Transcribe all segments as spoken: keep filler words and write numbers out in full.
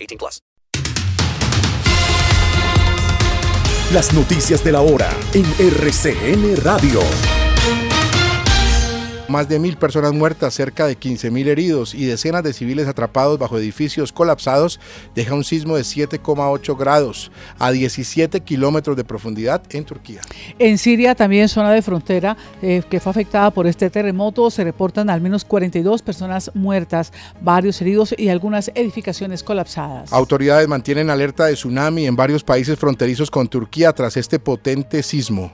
eighteen plus. Las noticias de la hora en R C N Radio. Más de mil personas muertas, cerca de quince mil heridos y decenas de civiles atrapados bajo edificios colapsados deja un sismo de siete coma ocho grados a diecisiete kilómetros de profundidad en Turquía. En Siria, también zona de frontera eh, que fue afectada por este terremoto, se reportan al menos cuarenta y dos personas muertas, varios heridos y algunas edificaciones colapsadas. Autoridades mantienen alerta de tsunami en varios países fronterizos con Turquía tras este potente sismo.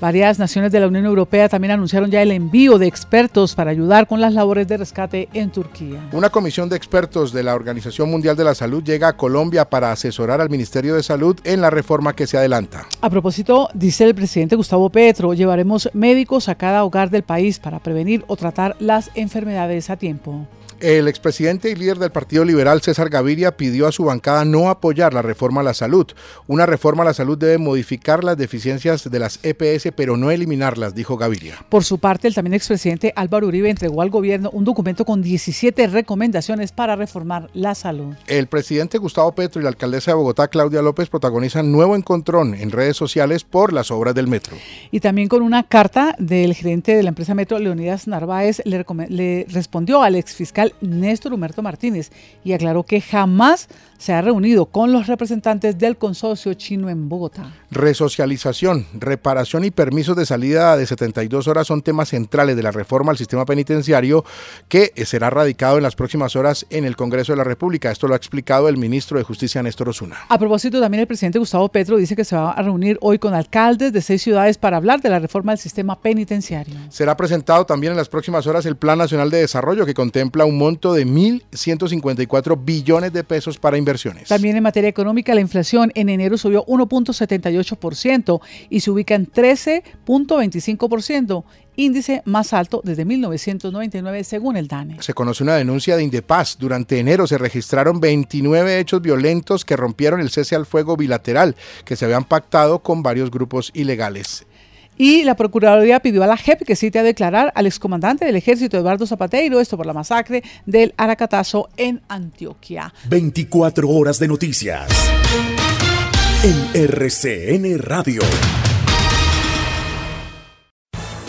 Varias naciones de la Unión Europea también anunciaron ya el envío de expertos para ayudar con las labores de rescate en Turquía. Una comisión de expertos de la Organización Mundial de la Salud llega a Colombia para asesorar al Ministerio de Salud en la reforma que se adelanta. A propósito, dice el presidente Gustavo Petro, llevaremos médicos a cada hogar del país para prevenir o tratar las enfermedades a tiempo. El expresidente y líder del Partido Liberal, César Gaviria, pidió a su bancada no apoyar la reforma a la salud. Una reforma a la salud debe modificar las deficiencias de las E P S, pero no eliminarlas, dijo Gaviria. Por su parte, el también expresidente Álvaro Uribe entregó al gobierno un documento con diecisiete recomendaciones para reformar la salud. El presidente Gustavo Petro y la alcaldesa de Bogotá, Claudia López, protagonizan nuevo encontrón en redes sociales por las obras del metro. Y también con una carta del gerente de la empresa Metro, Leonidas Narváez, le, recom- le respondió al exfiscal Néstor Humberto Martínez y aclaró que jamás se ha reunido con los representantes del consorcio chino en Bogotá. Resocialización, reparación y permisos de salida de setenta y dos horas son temas centrales de la reforma al sistema penitenciario que será radicado en las próximas horas en el Congreso de la República. Esto lo ha explicado el ministro de Justicia, Néstor Osuna. A propósito, también el presidente Gustavo Petro dice que se va a reunir hoy con alcaldes de seis ciudades para hablar de la reforma al sistema penitenciario. Será presentado también en las próximas horas el Plan Nacional de Desarrollo, que contempla un monto de mil ciento cincuenta y cuatro billones de pesos para inversiones. También en materia económica, la inflación en enero subió uno punto setenta y ocho por ciento y se ubica en trece punto veinticinco por ciento, índice más alto desde mil novecientos noventa y nueve, según el DANE. Se conoce una denuncia de Indepaz. Durante enero se registraron veintinueve hechos violentos que rompieron el cese al fuego bilateral que se habían pactado con varios grupos ilegales. Y la Procuraduría pidió a la J E P que cite a declarar al excomandante del Ejército, Eduardo Zapateiro, esto por la masacre del Aracatazo en Antioquia. veinticuatro horas de noticias en R C N Radio.